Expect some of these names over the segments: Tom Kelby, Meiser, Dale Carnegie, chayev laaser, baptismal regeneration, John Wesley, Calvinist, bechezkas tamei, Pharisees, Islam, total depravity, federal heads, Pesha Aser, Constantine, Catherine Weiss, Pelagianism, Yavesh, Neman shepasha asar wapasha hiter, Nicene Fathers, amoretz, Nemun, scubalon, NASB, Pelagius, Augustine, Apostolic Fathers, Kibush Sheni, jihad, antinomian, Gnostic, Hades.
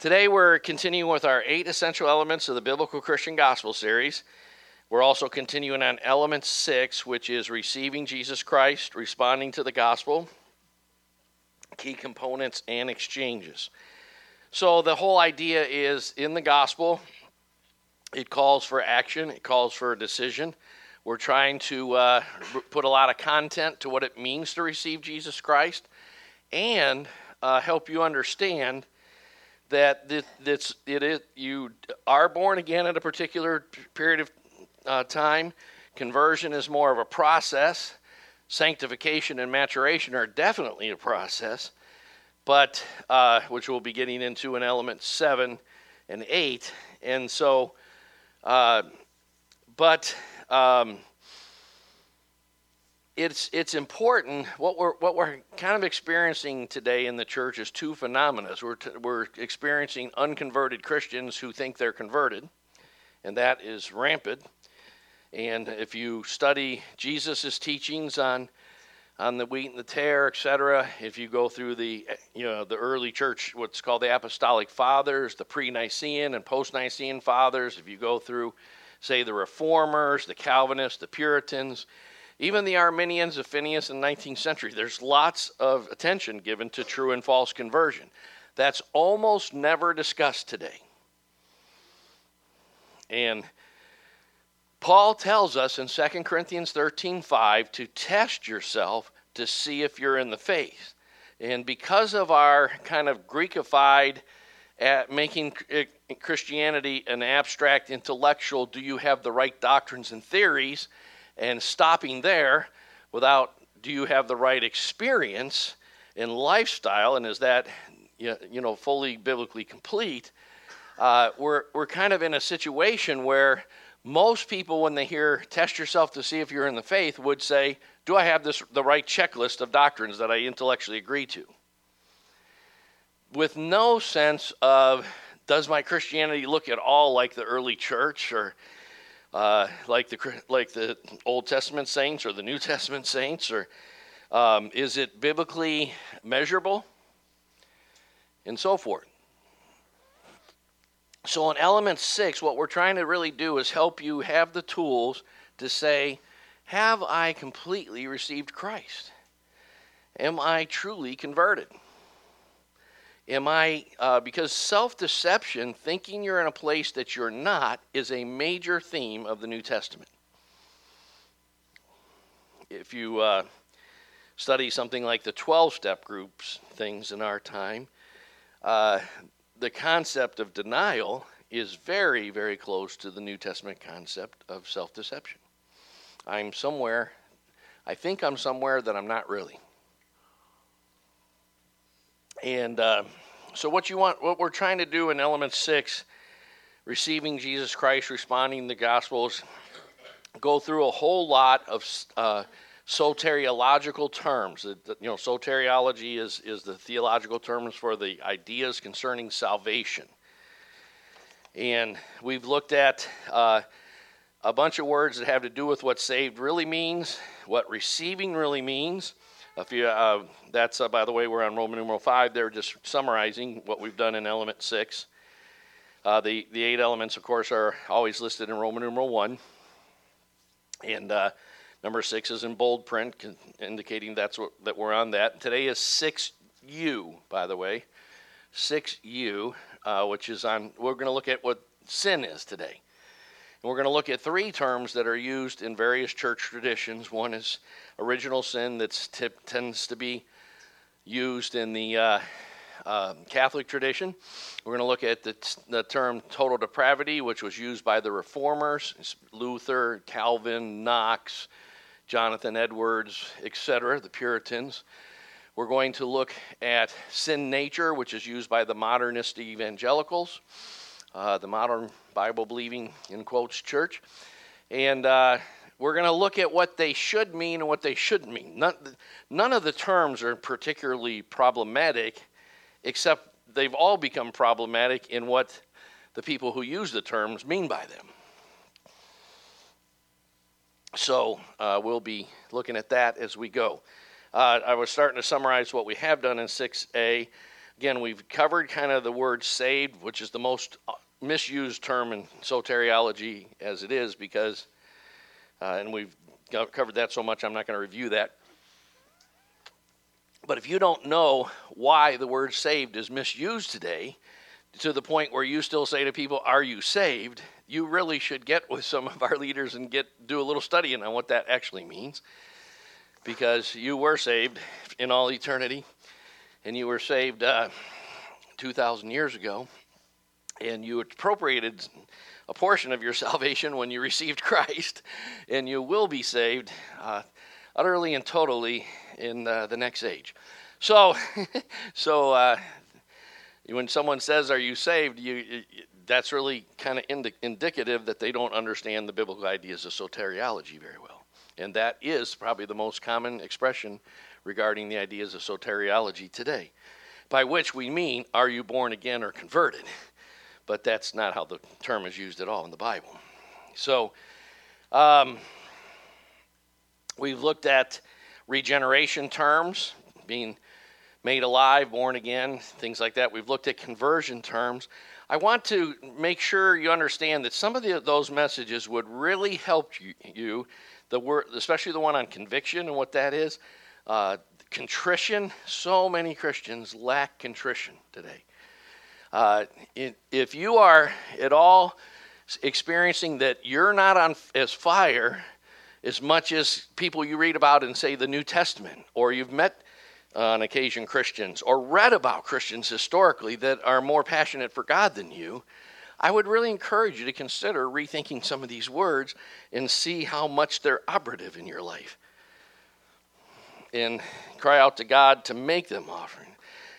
Today we're continuing with our 8 essential elements of the Biblical Christian Gospel series. We're also continuing on element 6, which is receiving Jesus Christ, responding to the gospel, key components and exchanges. So the whole idea is in the gospel, it calls for action, it calls for a decision. We're trying to put a lot of content to what it means to receive Jesus Christ and help you understand that you are born again at a particular period of time. Conversion is more of a process. Sanctification and maturation are definitely a process, but which we'll be getting into in element 7 and 8. And so, it's important. What we're kind of experiencing today in the church is two phenomena. We're experiencing unconverted Christians who think they're converted, and that is rampant. And if you study Jesus' teachings on the wheat and the tare, etc., if you go through the early church, what's called the Apostolic Fathers, the pre-Nicene and post-Nicene Fathers, if you go through, say, the Reformers, the Calvinists, the Puritans, even the Arminians of Phineas in the 19th century, there's lots of attention given to true and false conversion. That's almost never discussed today. And Paul tells us in 2 Corinthians 13:5 to test yourself to see if you're in the faith. And because of our kind of Greekified, making Christianity an abstract intellectual, do you have the right doctrines and theories, and stopping there without do you have the right experience and lifestyle, and is that fully biblically complete, we're kind of in a situation where most people, when they hear test yourself to see if you're in the faith, would say, do I have the right checklist of doctrines that I intellectually agree to? With no sense of, does my Christianity look at all like the early church, or like the Old Testament saints or the New Testament saints, or is it biblically measurable, and so forth. So in element 6, what we're trying to really do is help you have the tools to say, have I completely received Christ? Am I truly converted? Am I, because self-deception, thinking you're in a place that you're not, is a major theme of the New Testament. If you study something like the 12-step groups, things in our time, the concept of denial is very, very close to the New Testament concept of self-deception. I think I'm somewhere that I'm not really. And so what we're trying to do in element 6, receiving Jesus Christ, responding to the Gospels, go through a whole lot of soteriological terms. Soteriology is the theological terms for the ideas concerning salvation. And we've looked at a bunch of words that have to do with what saved really means, what receiving really means. If you, that's, by the way, we're on Roman numeral 5. They're just summarizing what we've done in element 6. The 8 elements, of course, are always listed in Roman numeral 1. And number 6 is in bold print, indicating that we're on that. Today is 6U, by the way. 6U, we're going to look at what sin is today. And we're going to look at 3 terms that are used in various church traditions. One is original sin, that tends to be used in the Catholic tradition. We're going to look at the term total depravity, which was used by the Reformers, Luther, Calvin, Knox, Jonathan Edwards, etc., the Puritans. We're going to look at sin nature, which is used by the modernist evangelicals. The modern Bible-believing, in quotes, church. And we're going to look at what they should mean and what they shouldn't mean. None of the terms are particularly problematic, except they've all become problematic in what the people who use the terms mean by them. So we'll be looking at that as we go. I was starting to summarize what we have done in 6A. Again, we've covered kind of the word saved, which is the most misused term in soteriology as it is, because, and we've covered that so much, I'm not going to review that. But if you don't know why the word saved is misused today, to the point where you still say to people, are you saved? You really should get with some of our leaders and do a little study on what that actually means, because you were saved in all eternity, and you were saved 2,000 years ago, and you appropriated a portion of your salvation when you received Christ, and you will be saved utterly and totally in the next age. So when someone says, are you saved? That's really kind of indicative that they don't understand the biblical ideas of soteriology very well. And that is probably the most common expression regarding the ideas of soteriology today, by which we mean, are you born again or converted? But that's not how the term is used at all in the Bible. So we've looked at regeneration terms, being made alive, born again, things like that. We've looked at conversion terms. I want to make sure you understand that some of those messages would really help you, the word, especially the one on conviction and what that is. Contrition, so many Christians lack contrition today. If you are at all experiencing that you're not on as fire as much as people you read about in, say, the New Testament, or you've met on occasion Christians, or read about Christians historically that are more passionate for God than you, I would really encourage you to consider rethinking some of these words and see how much they're operative in your life. And cry out to God to make them offering.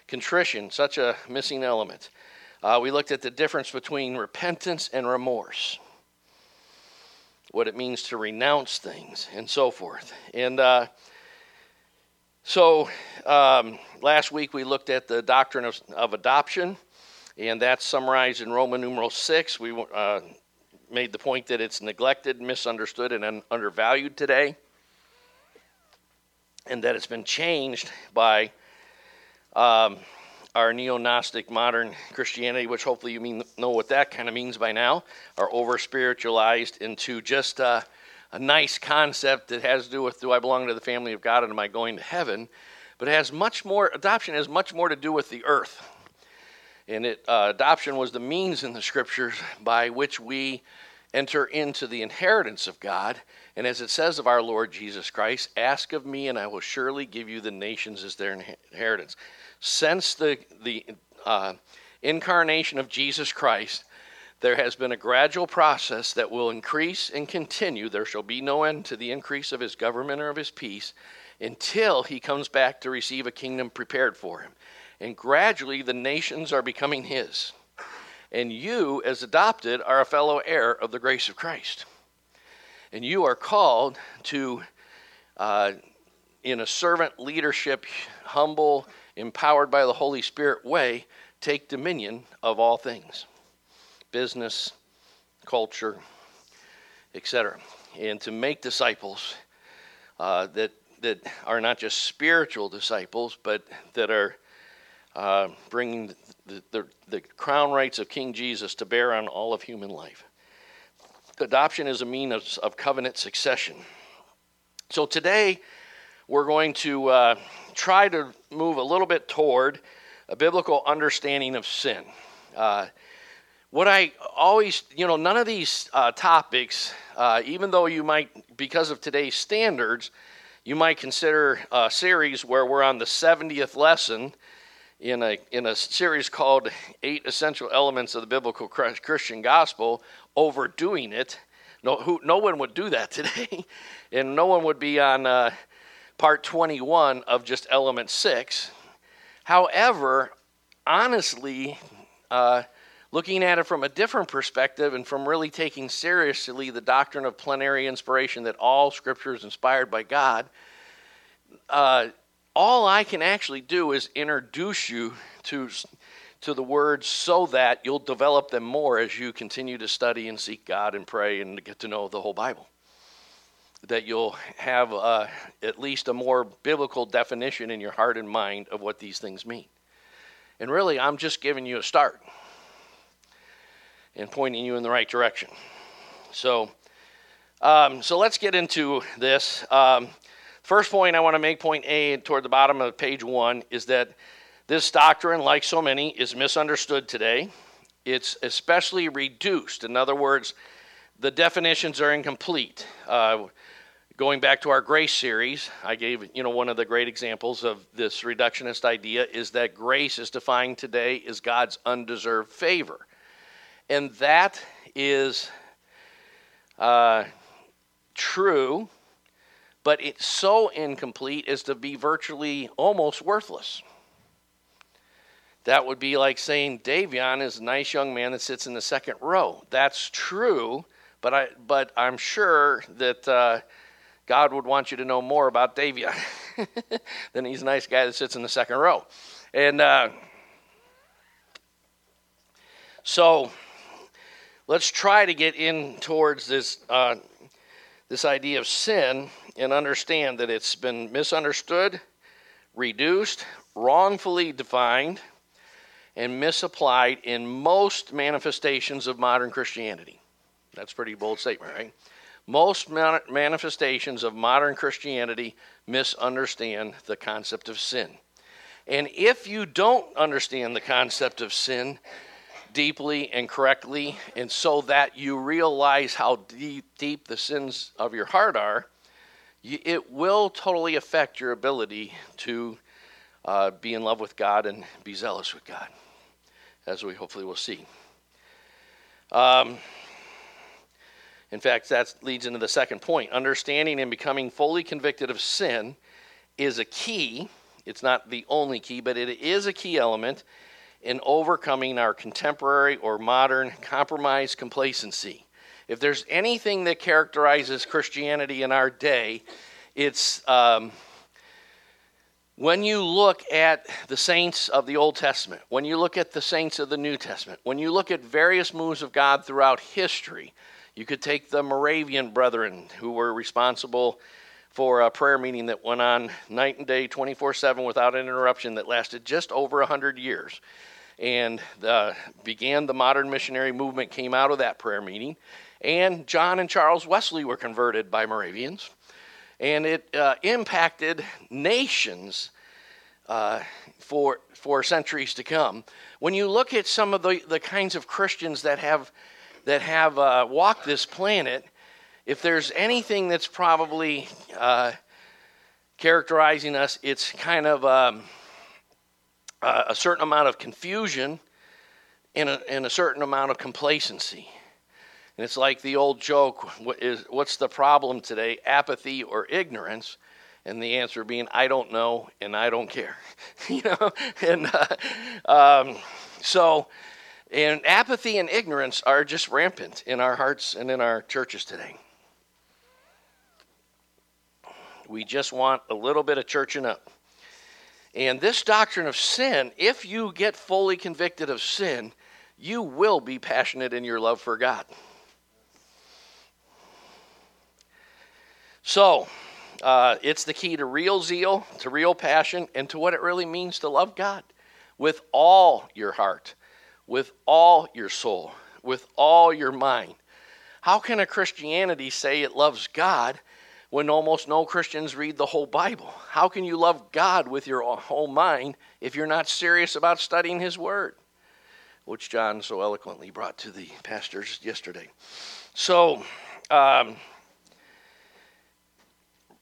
Contrition, such a missing element. We looked at the difference between repentance and remorse, what it means to renounce things, and so forth. And so last week we looked at the doctrine of adoption, and that's summarized in Roman numeral 6. We made the point that it's neglected, misunderstood, and undervalued today, and that it's been changed by our neo-Gnostic modern Christianity, which hopefully you know what that kind of means by now, are over-spiritualized into just a nice concept that has to do with, do I belong to the family of God and am I going to heaven? But it has much more, adoption has much more to do with the earth. And adoption was the means in the scriptures by which we enter into the inheritance of God. And as it says of our Lord Jesus Christ, ask of me and I will surely give you the nations as their inheritance. Since the incarnation of Jesus Christ, there has been a gradual process that will increase and continue. There shall be no end to the increase of his government or of his peace until he comes back to receive a kingdom prepared for him. And gradually the nations are becoming his. And you, as adopted, are a fellow heir of the grace of Christ. And you are called to, in a servant leadership, humble, empowered by the Holy Spirit way, take dominion of all things. Business, culture, etc. And to make disciples that are not just spiritual disciples, but that are bringing the crown rights of King Jesus to bear on all of human life. Adoption is a means of covenant succession. So today we're going to try to move a little bit toward a biblical understanding of sin. What I always, none of these topics, even though you might, because of today's standards, you might consider a series where we're on the 70th lesson in a series called 8 Essential Elements of the Biblical Christian Gospel, overdoing it. No one would do that today, and no one would be on part 21 of just element 6. However, honestly, looking at it from a different perspective and from really taking seriously the doctrine of plenary inspiration, that all scripture is inspired by God, all I can actually do is introduce you to the words so that you'll develop them more as you continue to study and seek God and pray and get to know the whole Bible. That you'll have at least a more biblical definition in your heart and mind of what these things mean. And really, I'm just giving you a start and pointing you in the right direction. So let's get into this. First point I want to make, point A, toward the bottom of page 1, is that this doctrine, like so many, is misunderstood today. It's especially reduced. In other words, the definitions are incomplete. Going back to our grace series, I gave, one of the great examples of this reductionist idea is that grace is defined today as God's undeserved favor. And that is true, but it's so incomplete as to be virtually almost worthless. That would be like saying Davion is a nice young man that sits in the second row. That's true, but I'm sure that God would want you to know more about Davion than he's a nice guy that sits in the second row. And so let's try to get in towards this idea of sin and understand that it's been misunderstood, reduced, wrongfully defined, and misapplied in most manifestations of modern Christianity. That's a pretty bold statement, right? Most manifestations of modern Christianity misunderstand the concept of sin. And if you don't understand the concept of sin deeply and correctly, and so that you realize how deep the sins of your heart are, it will totally affect your ability to be in love with God and be zealous with God, as we hopefully will see. In fact, that leads into the second point. Understanding and becoming fully convicted of sin is a key. It's not the only key, but it is a key element in overcoming our contemporary or modern compromise complacency. If there's anything that characterizes Christianity in our day, it's when you look at the saints of the Old Testament, when you look at the saints of the New Testament, when you look at various moves of God throughout history, you could take the Moravian brethren who were responsible for a prayer meeting that went on night and day, 24/7, without interruption, that lasted just over 100 years. And began the modern missionary movement came out of that prayer meeting. And John and Charles Wesley were converted by Moravians. And it impacted nations for centuries to come. When you look at some of the kinds of Christians that have walked this planet, if there's anything that's probably characterizing us, it's kind of a certain amount of confusion and a certain amount of complacency. And it's like the old joke, what's the problem today, apathy or ignorance? And the answer being, I don't know and I don't care. And and apathy and ignorance are just rampant in our hearts and in our churches today. We just want a little bit of churching up. And this doctrine of sin, if you get fully convicted of sin, you will be passionate in your love for God. So, it's the key to real zeal, to real passion, and to what it really means to love God with all your heart, with all your soul, with all your mind. How can a Christianity say it loves God when almost no Christians read the whole Bible? How can you love God with your whole mind if you're not serious about studying His Word, which John so eloquently brought to the pastors yesterday? So,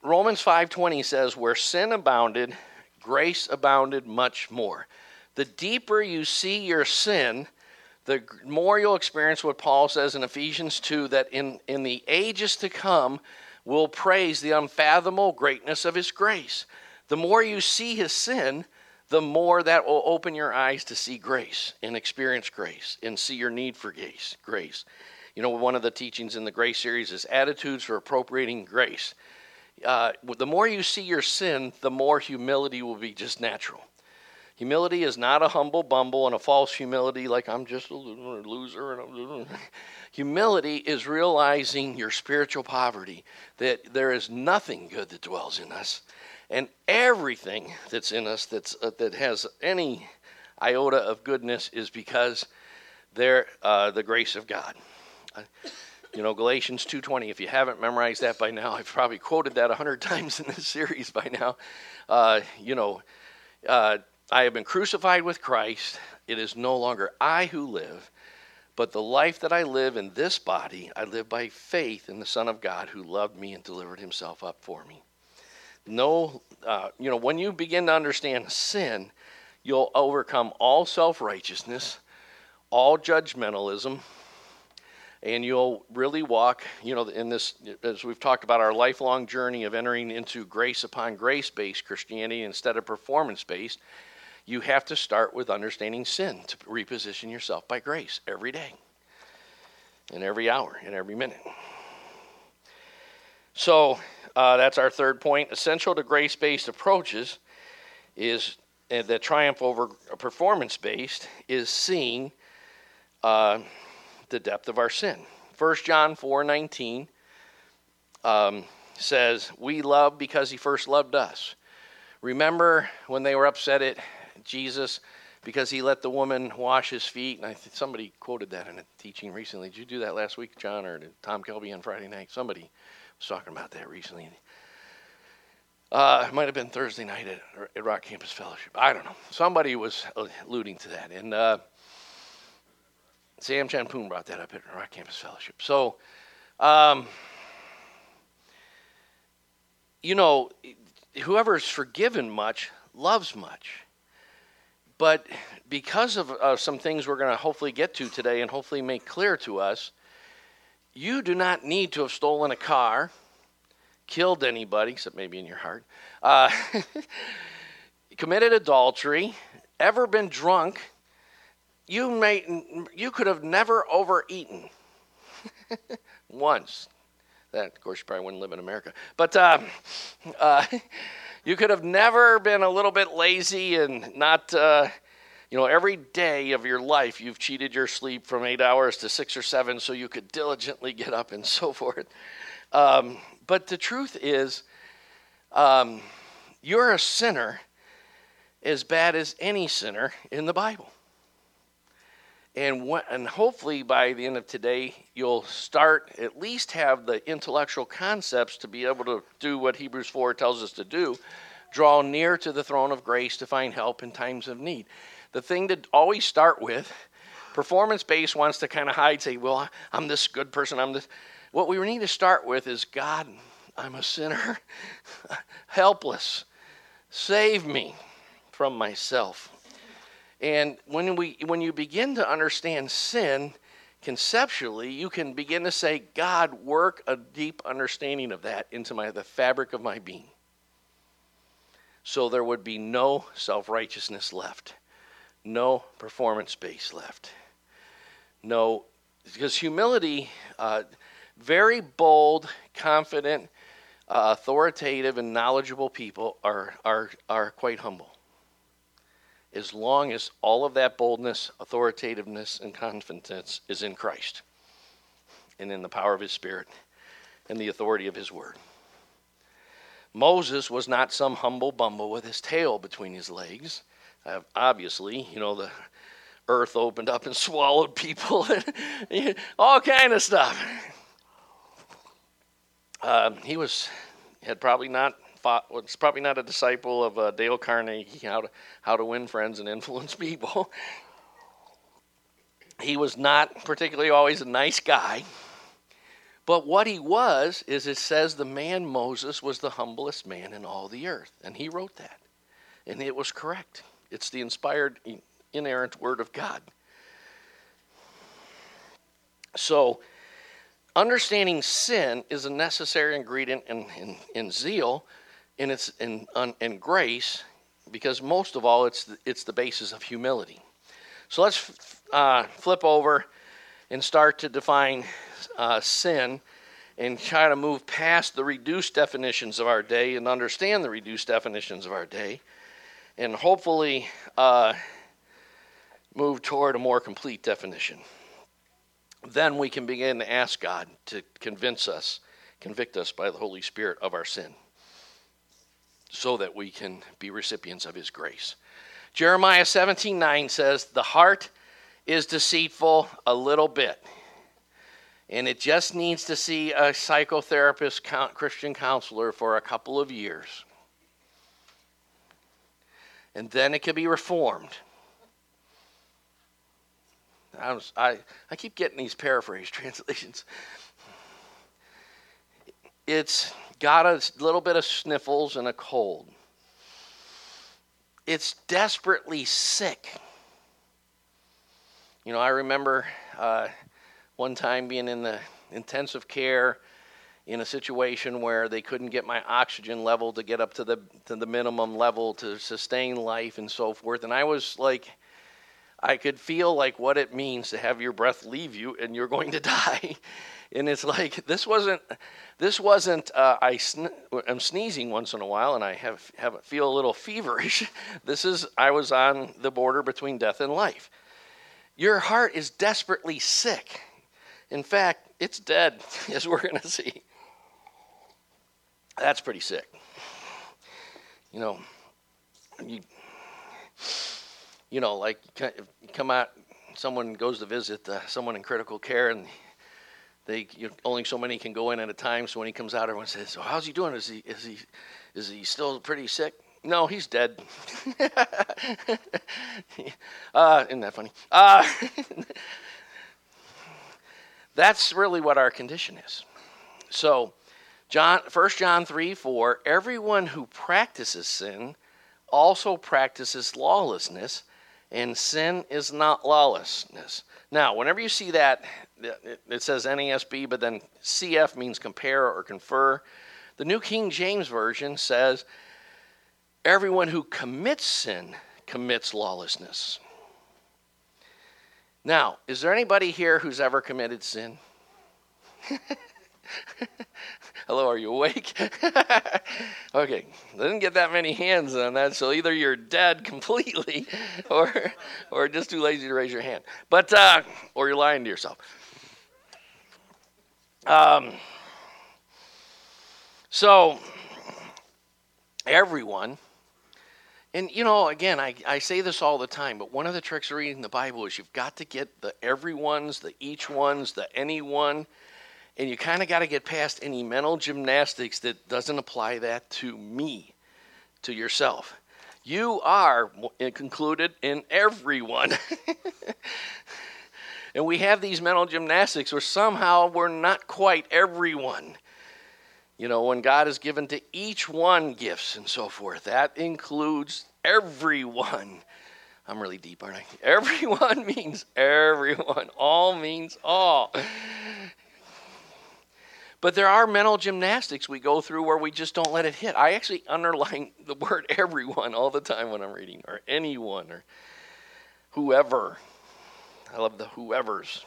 Romans 5:20 says, where sin abounded, grace abounded much more. The deeper you see your sin, the more you'll experience what Paul says in Ephesians 2, that in the ages to come, we'll praise the unfathomable greatness of His grace. The more you see His sin, the more that will open your eyes to see grace and experience grace and see your need for grace. One of the teachings in the grace series is attitudes for appropriating grace. The more you see your sin, the more humility will be just natural. Humility is not a humble bumble and a false humility like I'm just a loser. Humility is realizing your spiritual poverty, that there is nothing good that dwells in us, and everything that's in us that has any iota of goodness is because they're the grace of God. You know, Galatians 2:20, if you haven't memorized that by now, I've probably quoted that 100 times in this series by now. I have been crucified with Christ. It is no longer I who live, but the life that I live in this body, I live by faith in the Son of God who loved me and delivered himself up for me. When you begin to understand sin, you'll overcome all self-righteousness, all judgmentalism, and you'll really walk, in this, as we've talked about, our lifelong journey of entering into grace upon grace-based Christianity instead of performance-based. You have to start with understanding sin to reposition yourself by grace every day, and every hour, and every minute. So that's our third point. Essential to grace-based approaches is the triumph over performance-based is seeing the depth of our sin. 1 John 4:19 says, "We love because he first loved us." Remember when they were upset at Jesus because he let the woman wash his feet? And I think somebody quoted that in a teaching recently. Did you do that last week, John, or did Tom Kelby on Friday night? Somebody was talking about that recently. It might have been Thursday night at Rock Campus Fellowship. I don't know. Somebody was alluding to that. And Sam Chan Poon brought that up at Rock Campus Fellowship. So, whoever's forgiven much loves much. But because of some things we're going to hopefully get to today and hopefully make clear to us, you do not need to have stolen a car, killed anybody, except maybe in your heart, committed adultery, ever been drunk. You could have never overeaten once. That, of course, you probably wouldn't live in America. But you could have never been a little bit lazy and not, every day of your life you've cheated your sleep from 8 hours to 6 or 7 so you could diligently get up and so forth. But the truth is, you're a sinner as bad as any sinner in the Bible. And hopefully by the end of today, you'll start, at least have the intellectual concepts to be able to do what Hebrews 4 tells us to do, draw near to the throne of grace to find help in times of need. The thing to always start with, performance-based wants to kind of hide, say, well, I'm this good person, I'm this. What we need to start with is, God, I'm a sinner, helpless, save me from myself. And when you begin to understand sin conceptually, you can begin to say, God, work a deep understanding of that into the fabric of my being. So there would be no self-righteousness left, no performance-based left. No, because humility, very bold, confident, authoritative, and knowledgeable people are quite humble. As long as all of that boldness, authoritativeness, and confidence is in Christ and in the power of his Spirit and the authority of his word. Moses was not some humble bumble with his tail between his legs. Obviously, the earth opened up and swallowed people and all kind of stuff. It's probably not a disciple of Dale Carnegie, how to win friends and influence people. He was not particularly always a nice guy. But what he was is, it says the man Moses was the humblest man in all the earth. And he wrote that. And it was correct. It's the inspired, inerrant word of God. So understanding sin is a necessary ingredient in zeal, and it's in grace, because most of all, it's the basis of humility. So let's flip over and start to define sin and try to move past the reduced definitions of our day and understand the reduced definitions of our day, and hopefully move toward a more complete definition. Then we can begin to ask God to convict us by the Holy Spirit of our sin, so that we can be recipients of his grace. Jeremiah 17:9 says, the heart is deceitful a little bit, and it just needs to see a psychotherapist, Christian counselor for a couple of years. And then it can be reformed. I keep getting these paraphrase translations. It's got a little bit of sniffles and a cold. It's desperately sick. You know, I remember one time being in the intensive care in a situation where they couldn't get my oxygen level to get up to the minimum level to sustain life and so forth. And I was like, I could feel like what it means to have your breath leave you and you're going to die. And it's like, I'm sneezing once in a while and I feel a little feverish. I was on the border between death and life. Your heart is desperately sick. In fact, it's dead, as we're going to see. That's pretty sick. You know, you know, like come out, someone goes to visit someone in critical care and only so many can go in at a time. So when he comes out, everyone says, "So how's he doing? Is he still pretty sick?" No, he's dead. Isn't that funny? That's really what our condition is. So, 1 John 3:4. Everyone who practices sin also practices lawlessness, and sin is not lawlessness. Now, whenever you see that, it says NASB, but then CF means compare or confer. The New King James Version says, everyone who commits sin commits lawlessness. Now, is there anybody here who's ever committed sin? Hello, are you awake? Okay, I didn't get that many hands on that, so either you're dead completely or just too lazy to raise your hand. But or you're lying to yourself. So everyone, and you know, again, I say this all the time, but one of the tricks of reading the Bible is you've got to get the everyone's, the each one's, the anyone. And you kind of got to get past any mental gymnastics that doesn't apply that to me, to yourself. You are included in everyone. And we have these mental gymnastics where somehow we're not quite everyone. You know, when God has given to each one gifts and so forth, that includes everyone. I'm really deep, aren't I? Everyone means everyone. All means all. But there are mental gymnastics we go through where we just don't let it hit. I actually underline the word everyone all the time when I'm reading, or anyone, or whoever. I love the whoever's.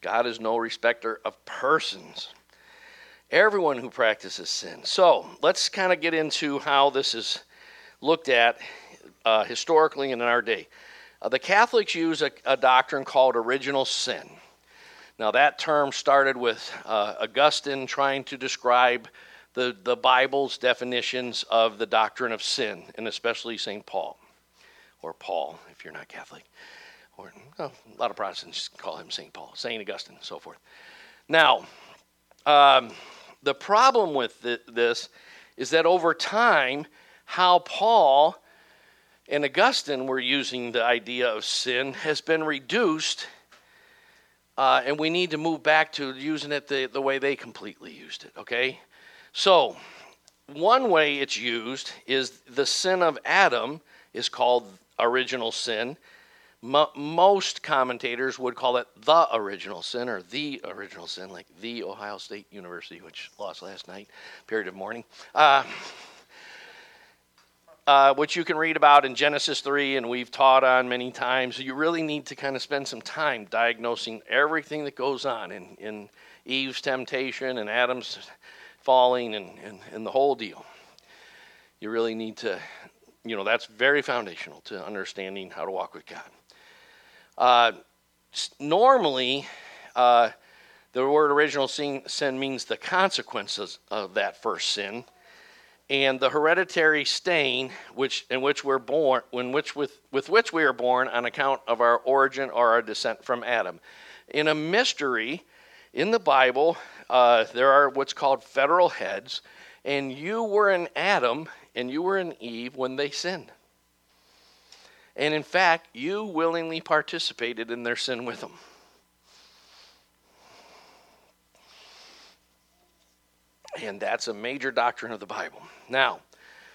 God is no respecter of persons. Everyone who practices sin. So let's kind of get into how this is looked at historically and in our day. The Catholics use a doctrine called original sin. Now, that term started with Augustine trying to describe the Bible's definitions of the doctrine of sin, and especially St. Paul, or Paul, if you're not Catholic. Or a lot of Protestants call him St. Paul, St. Augustine, and so forth. Now, the problem with this is that over time, how Paul and Augustine were using the idea of sin has been reduced. And we need to move back to using it the way they completely used it, okay? So, one way it's used is the sin of Adam is called original sin. Most commentators would call it the original sin or the original sin, like the Ohio State University, which lost last night, period of mourning, which you can read about in Genesis 3 and we've taught on many times. You really need to kind of spend some time diagnosing everything that goes on in Eve's temptation and Adam's falling and the whole deal. You really need to, you know, that's very foundational to understanding how to walk with God. Normally, the word original sin means the consequences of that first sin. and the hereditary stain with which we are born on account of our origin or our descent from Adam. In a mystery, in the Bible, there are what's called federal heads, and you were in Adam and you were in Eve when they sinned. And in fact, you willingly participated in their sin with them. And that's a major doctrine of the Bible. Now,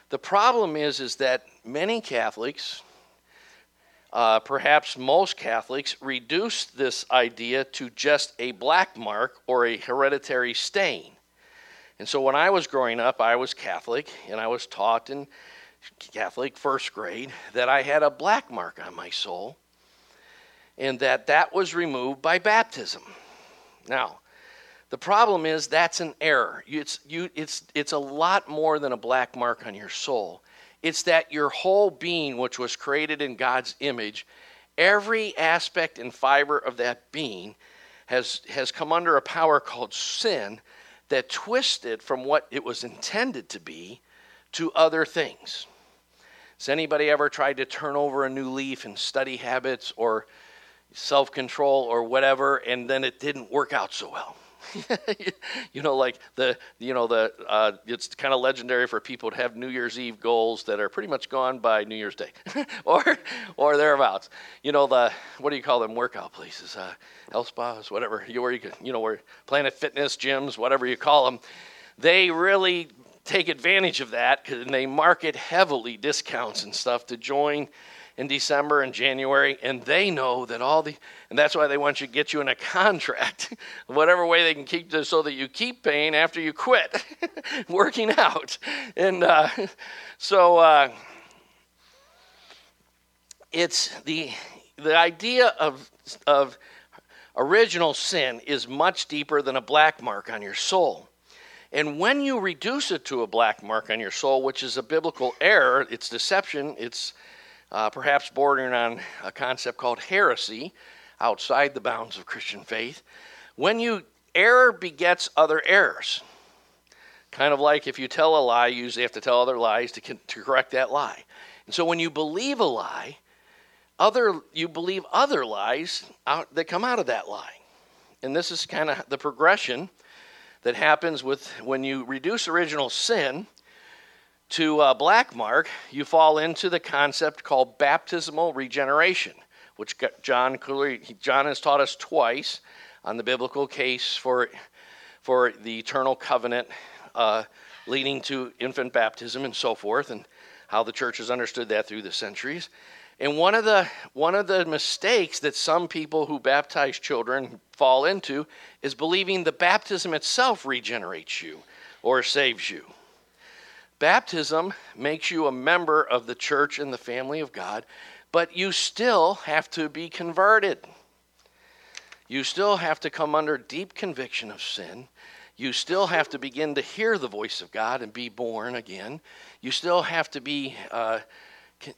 the problem is that many Catholics, perhaps most Catholics, reduce this idea to just a black mark or a hereditary stain. And so when I was growing up, I was Catholic, and I was taught in Catholic first grade that I had a black mark on my soul, and that was removed by baptism. Now, the problem is that's an error. It's a lot more than a black mark on your soul. It's that your whole being, which was created in God's image, every aspect and fiber of that being has come under a power called sin that twists it from what it was intended to be to other things. Has anybody ever tried to turn over a new leaf and study habits or self-control or whatever, and then it didn't work out so well? It's kind of legendary for people to have New Year's Eve goals that are pretty much gone by New Year's Day, or thereabouts. You know, the, what do you call them, workout places, health spas, whatever, where Planet Fitness gyms, whatever you call them. They really take advantage of that, and they market heavily discounts and stuff to join in December and January, and they know that and that's why they want you to get you in a contract, whatever way they can keep this, so that you keep paying after you quit working out. And so it's the idea of original sin is much deeper than a black mark on your soul. And when you reduce it to a black mark on your soul, which is a biblical error, it's deception, it's perhaps bordering on a concept called heresy, outside the bounds of Christian faith. Error begets other errors. Kind of like if you tell a lie, you usually have to tell other lies to correct that lie. And so when you believe a lie, you believe other lies that come out of that lie. And this is kind of the progression that happens with when you reduce original sin to a black mark, you fall into the concept called baptismal regeneration, which John has taught us twice on the biblical case for the eternal covenant leading to infant baptism and so forth, and how the church has understood that through the centuries. And one of the mistakes that some people who baptize children fall into is believing the baptism itself regenerates you or saves you. Baptism makes you a member of the church and the family of God, but you still have to be converted. You still have to come under deep conviction of sin. You still have to begin to hear the voice of God and be born again. You still have to be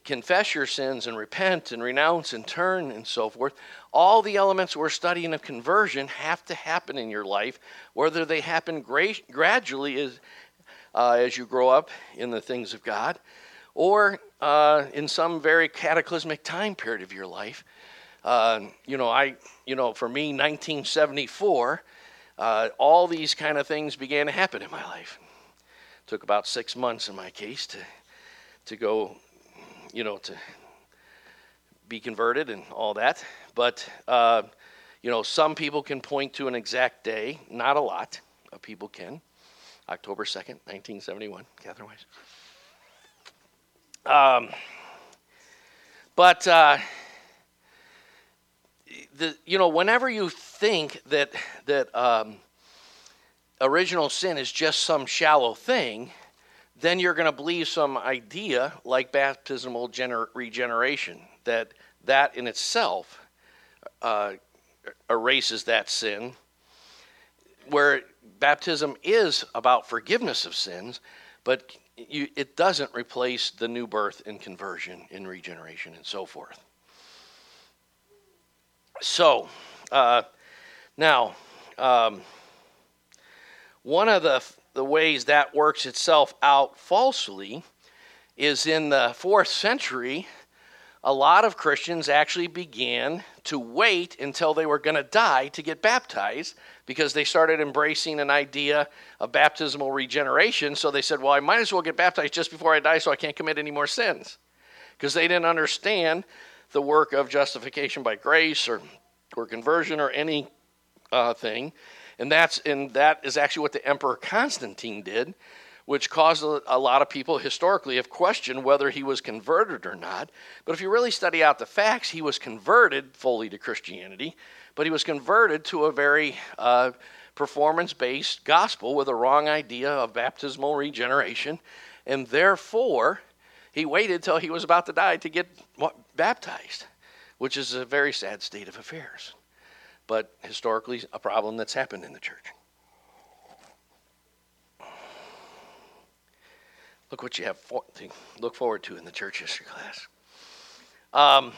confess your sins and repent and renounce and turn and so forth. All the elements we're studying of conversion have to happen in your life, whether they happen gradually as you grow up in the things of God, or in some very cataclysmic time period of your life. For me, 1974, all these kind of things began to happen in my life. It took about 6 months in my case to go, to be converted and all that. But some people can point to an exact day. Not a lot of people can. October 2nd, 1971, Catherine Weiss. Whenever you think that original sin is just some shallow thing, then you're going to believe some idea like baptismal regeneration, that in itself erases that sin, where baptism is about forgiveness of sins, but it doesn't replace the new birth and conversion and regeneration and so forth. So, now, one of the the ways that works itself out falsely is in the 4th century, a lot of Christians actually began to wait until they were going to die to get baptized because they started embracing an idea of baptismal regeneration. So they said, well, I might as well get baptized just before I die so I can't commit any more sins, because they didn't understand the work of justification by grace or conversion or any thing. And that is actually what the Emperor Constantine did, which caused a lot of people historically have questioned whether he was converted or not. But if you really study out the facts, he was converted fully to Christianity, but he was converted to a very performance-based gospel with a wrong idea of baptismal regeneration, and therefore he waited till he was about to die to get baptized, which is a very sad state of affairs, but historically a problem that's happened in the church. Look what you have to look forward to in the church history class.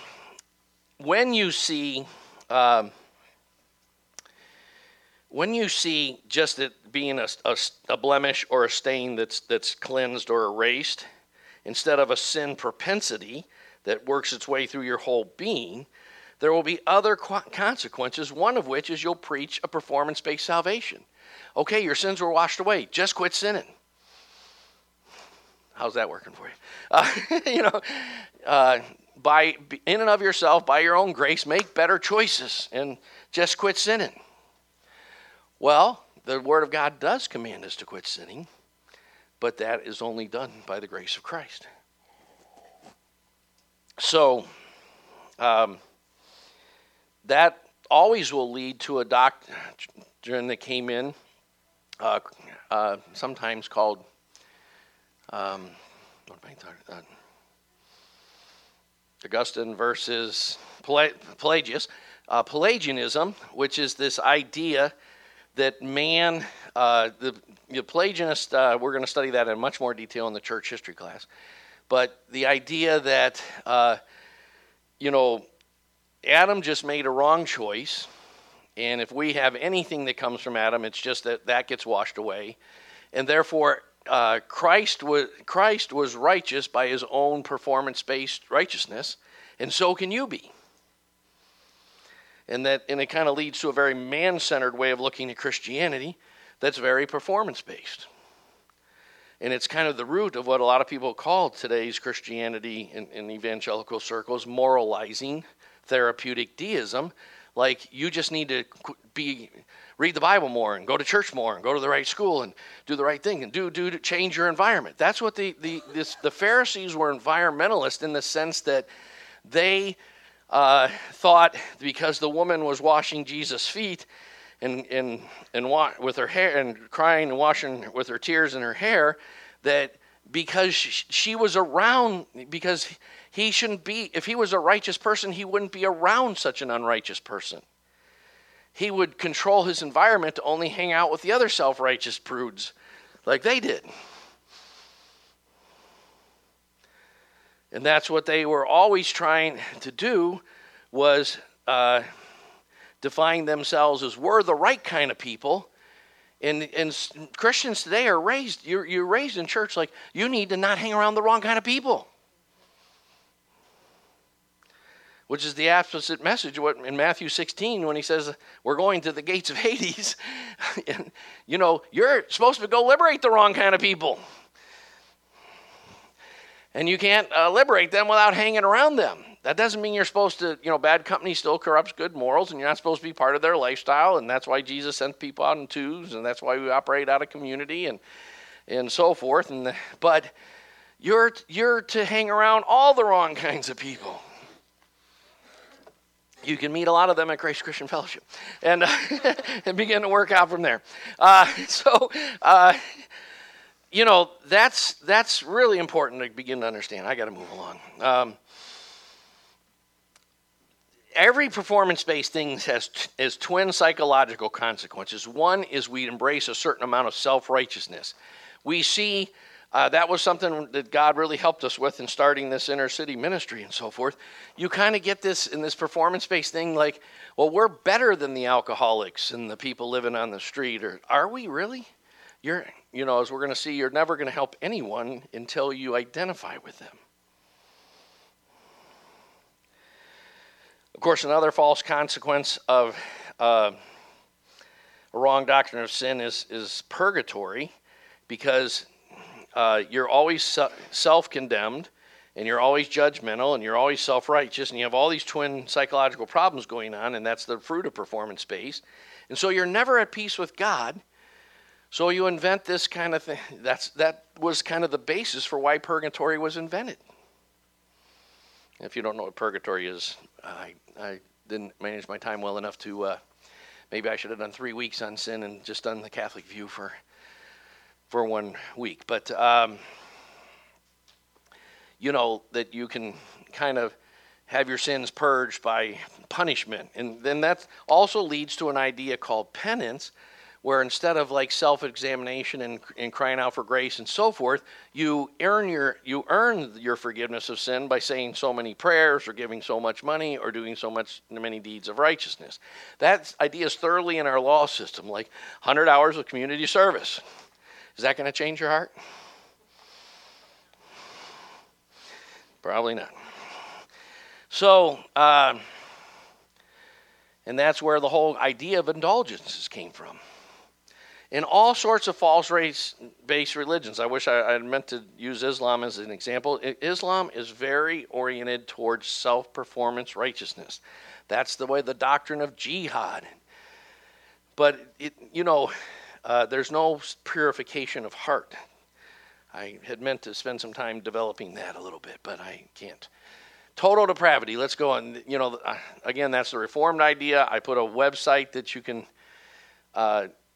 When you see just it being a blemish or a stain that's cleansed or erased, instead of a sin propensity that works its way through your whole being, there will be other consequences, one of which is you'll preach a performance-based salvation. Okay, your sins were washed away. Just quit sinning. How's that working for you? By in and of yourself, by your own grace, make better choices and just quit sinning. Well, the Word of God does command us to quit sinning, but that is only done by the grace of Christ. So, that always will lead to a doctrine that came in, sometimes called Augustine versus Pelagius, Pelagianism, which is this idea that man, the Pelagianist, we're going to study that in much more detail in the church history class, but the idea that, Adam just made a wrong choice, and if we have anything that comes from Adam, it's just that gets washed away, and therefore Christ was righteous by his own performance-based righteousness, and so can you be. And it kind of leads to a very man-centered way of looking at Christianity that's very performance-based. And it's kind of the root of what a lot of people call today's Christianity in evangelical circles, moralizing, therapeutic deism. Like, you just need to read the Bible more and go to church more and go to the right school and do the right thing and do change your environment. That's what the Pharisees were environmentalists in the sense that they thought because the woman was washing Jesus' feet and with her hair and crying and washing with her tears and her hair, that because she was around, because he shouldn't be, if he was a righteous person, he wouldn't be around such an unrighteous person. He would control his environment to only hang out with the other self-righteous prudes like they did. And that's what they were always trying to do, was define themselves as we're the right kind of people. And Christians today are raised, you're raised in church like you need to not hang around the wrong kind of people, which is the opposite message in Matthew 16 when he says, we're going to the gates of Hades. And, you're supposed to go liberate the wrong kind of people. And you can't liberate them without hanging around them. That doesn't mean you're supposed to, bad company still corrupts good morals, and you're not supposed to be part of their lifestyle, and that's why Jesus sent people out in twos, and that's why we operate out of community and so forth. But you're to hang around all the wrong kinds of people. You can meet a lot of them at Grace Christian Fellowship and and begin to work out from there. That's really important to begin to understand. I got to move along. Every performance-based thing has twin psychological consequences. One is we embrace a certain amount of self-righteousness. We see that was something that God really helped us with in starting this inner city ministry and so forth. You kind of get this in this performance-based thing like, well, we're better than the alcoholics and the people living on the street. Or are we really? You're, as we're going to see, you're never going to help anyone until you identify with them. Of course, another false consequence of a wrong doctrine of sin is purgatory, because you're always self-condemned, and you're always judgmental, and you're always self-righteous, and you have all these twin psychological problems going on, and that's the fruit of performance-based. And so you're never at peace with God, so you invent this kind of thing. That was kind of the basis for why purgatory was invented. If you don't know what purgatory is, I didn't manage my time well enough to, maybe I should have done 3 weeks on sin and just done the Catholic view for 1 week. But, that you can kind of have your sins purged by punishment. And then that also leads to an idea called penance, where instead of like self-examination and crying out for grace and so forth, you earn your forgiveness of sin by saying so many prayers or giving so much money or doing so many deeds of righteousness. That idea is thoroughly in our law system, like 100 hours of community service. Is that going to change your heart? Probably not. So, and that's where the whole idea of indulgences came from. In all sorts of false race-based religions, I wish I had meant to use Islam as an example. Islam is very oriented towards self-performance righteousness. That's the way, the doctrine of jihad. But there's no purification of heart. I had meant to spend some time developing that a little bit, but I can't. Total depravity. Let's go on. Again, that's the Reformed idea. I put a website that you can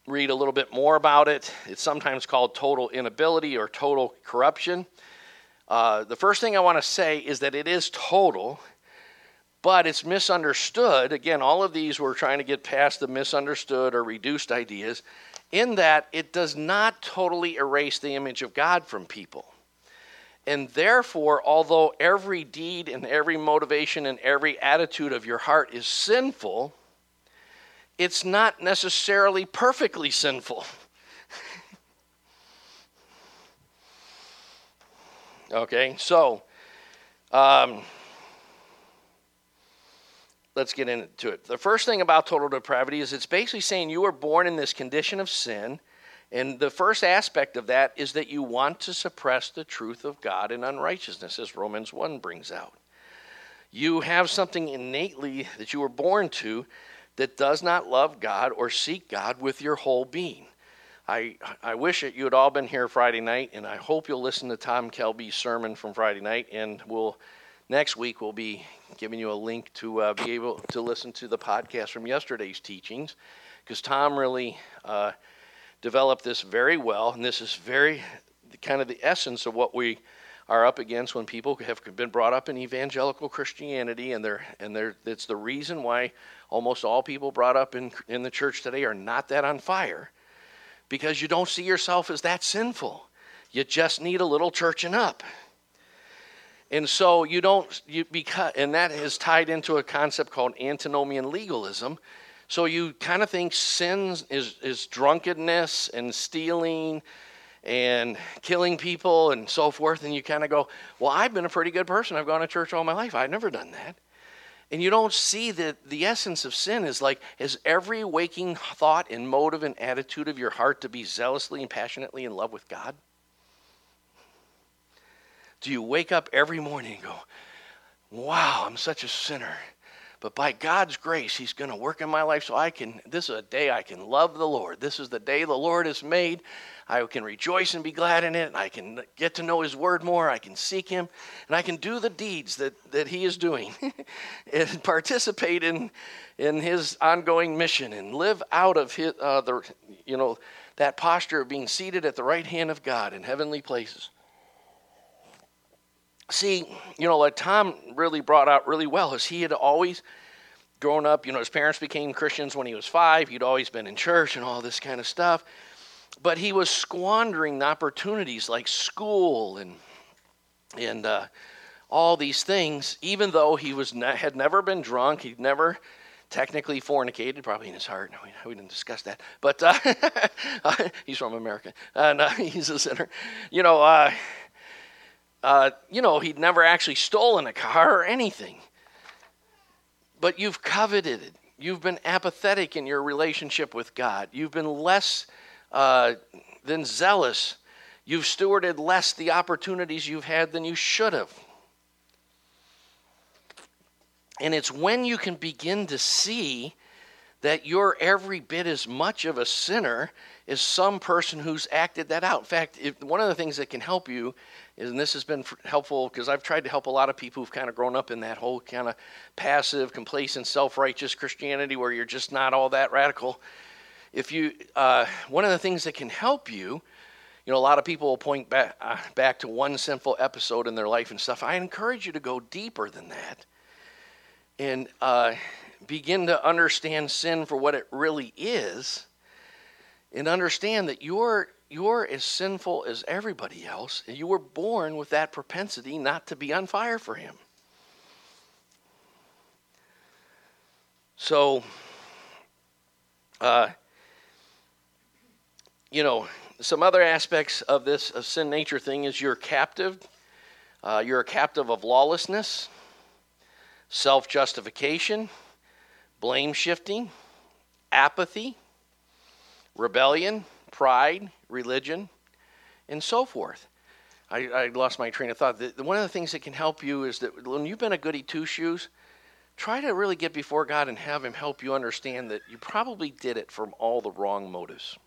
read a little bit more about it. It's sometimes called total inability or total corruption. The first thing I want to say is that it is total, but it's misunderstood. Again, all of these we're trying to get past the misunderstood or reduced ideas, in that it does not totally erase the image of God from people. And therefore, although every deed and every motivation and every attitude of your heart is sinful, it's not necessarily perfectly sinful. Okay, so let's get into it. The first thing about total depravity is it's basically saying you were born in this condition of sin, and the first aspect of that is that you want to suppress the truth of God in unrighteousness, as Romans 1 brings out. You have something innately that you were born to that does not love God or seek God with your whole being. I wish that you had all been here Friday night, and I hope you'll listen to Tom Kelby's sermon from Friday night, and next week we'll be giving you a link to be able to listen to the podcast from yesterday's teachings, because Tom really developed this very well, and this is very kind of the essence of what we are up against when people have been brought up in evangelical Christianity, and it's the reason why almost all people brought up in the church today are not that on fire, because you don't see yourself as that sinful. You just need a little churching up. And so and that is tied into a concept called antinomian legalism. So you kind of think sin is drunkenness and stealing and killing people and so forth, and you kind of go, well, I've been a pretty good person. I've gone to church all my life. I've never done that. And you don't see that the essence of sin is every waking thought and motive and attitude of your heart to be zealously and passionately in love with God? Do you wake up every morning and go, wow, I'm such a sinner, but by God's grace, he's going to work in my life so this is a day I can love the Lord. This is the day the Lord has made. I can rejoice and be glad in it. I can get to know his word more. I can seek him. And I can do the deeds that he is doing and participate in his ongoing mission and live out of his, that posture of being seated at the right hand of God in heavenly places. See, what Tom really brought out really well is he had always grown up, his parents became Christians when he was 5. He'd always been in church and all this kind of stuff. But he was squandering opportunities like school and all these things, even though he had never been drunk. He'd never technically fornicated, probably in his heart. No, we didn't discuss that. But he's from America, and he's a sinner. He'd never actually stolen a car or anything. But you've coveted it. You've been apathetic in your relationship with God. You've been less than zealous. You've stewarded less the opportunities you've had than you should have. And it's when you can begin to see that you're every bit as much of a sinner as some person who's acted that out. In fact, one of the things that can help you is, and this has been helpful because I've tried to help a lot of people who've kind of grown up in that whole kind of passive, complacent, self-righteous Christianity where you're just not all that radical. If you, one of the things that can help you, a lot of people will point back to one sinful episode in their life and stuff. I encourage you to go deeper than that. And begin to understand sin for what it really is, and understand that you're as sinful as everybody else, and you were born with that propensity not to be on fire for him. So, some other aspects of this sin nature thing is you're captive. You're a captive of lawlessness, self-justification, blame-shifting, apathy, rebellion, pride, religion, and so forth. I lost my train of thought. One of the things that can help you is that when you've been a goody two-shoes, try to really get before God and have him help you understand that you probably did it from all the wrong motives.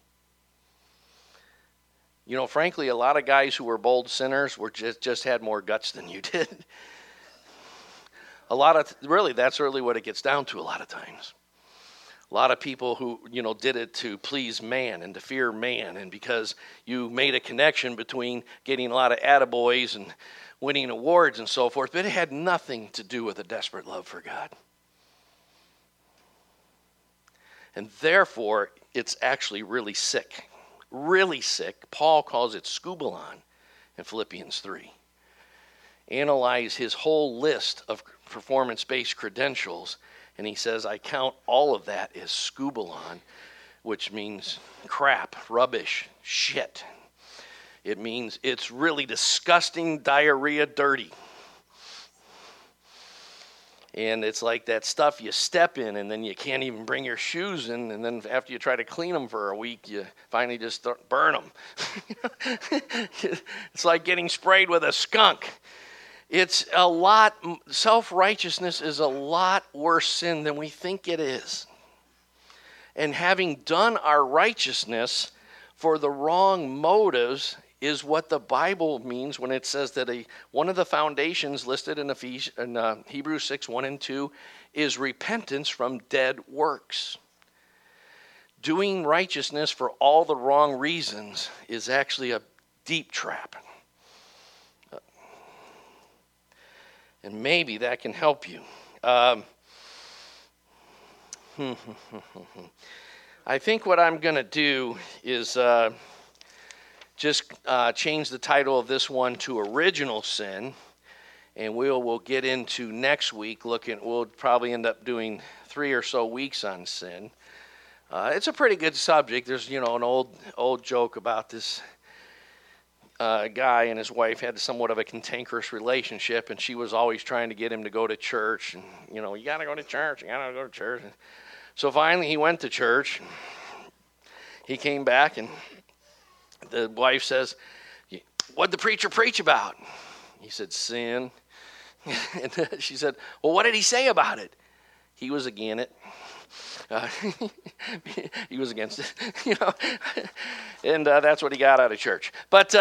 Frankly, a lot of guys who were bold sinners were just had more guts than you did. That's really what it gets down to a lot of times. A lot of people who, did it to please man and to fear man, and because you made a connection between getting a lot of attaboys and winning awards and so forth, but it had nothing to do with a desperate love for God. And therefore, it's actually really sick. Really sick. Paul calls it scubalon in Philippians 3. Analyze his whole list of performance-based credentials, and he says, I count all of that as scubalon, which means crap, rubbish, shit. It means it's really disgusting, diarrhea, dirty. And it's like that stuff you step in, and then you can't even bring your shoes in, and then after you try to clean them for a week, you finally just burn them. It's like getting sprayed with a skunk. Self-righteousness is a lot worse sin than we think it is. And having done our righteousness for the wrong motives is what the Bible means when it says that one of the foundations listed in Hebrews 6, 1 and 2 is repentance from dead works. Doing righteousness for all the wrong reasons is actually a deep trap. And maybe that can help you. I think what I'm going to do is just change the title of this one to Original Sin. And we'll get into next week. We'll probably end up doing 3 or so weeks on sin. It's a pretty good subject. There's, an old joke about this. Guy and his wife had somewhat of a cantankerous relationship, and she was always trying to get him to go to church. And, you got to go to church, you got to go to church. And so finally he went to church. He came back, and the wife says, what'd the preacher preach about? He said, sin. And she said, well, what did he say about it? He was again it. He was against it, and that's what he got out of church. But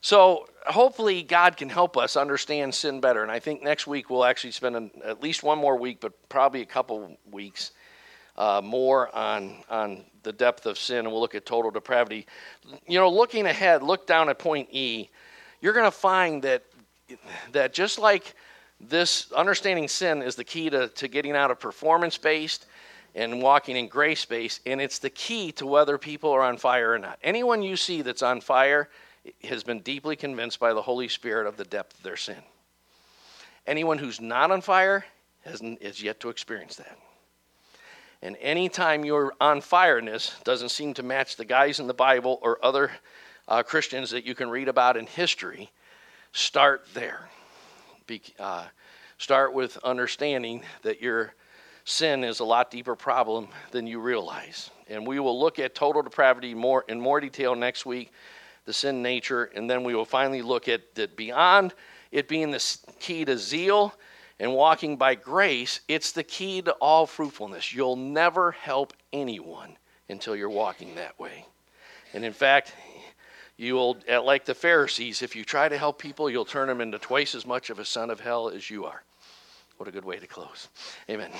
so hopefully God can help us understand sin better, and I think next week we'll actually spend at least one more week, but probably a couple weeks more on the depth of sin, and we'll look at total depravity. Looking ahead, look down at point E. You're going to find that just like this, understanding sin is the key to getting out of performance-based and walking in grace-based, and it's the key to whether people are on fire or not. Anyone you see that's on fire has been deeply convinced by the Holy Spirit of the depth of their sin. Anyone who's not on fire is yet to experience that. And any time your on-fireness doesn't seem to match the guys in the Bible or other Christians that you can read about in history, start there. Start with understanding that your sin is a lot deeper problem than you realize. And we will look at total depravity in more detail next week, the sin nature, and then we will finally look at that beyond it being the key to zeal and walking by grace, it's the key to all fruitfulness. You'll never help anyone until you're walking that way. And in fact, you'll, like the Pharisees, if you try to help people, you'll turn them into twice as much of a son of hell as you are. What a good way to close. Amen.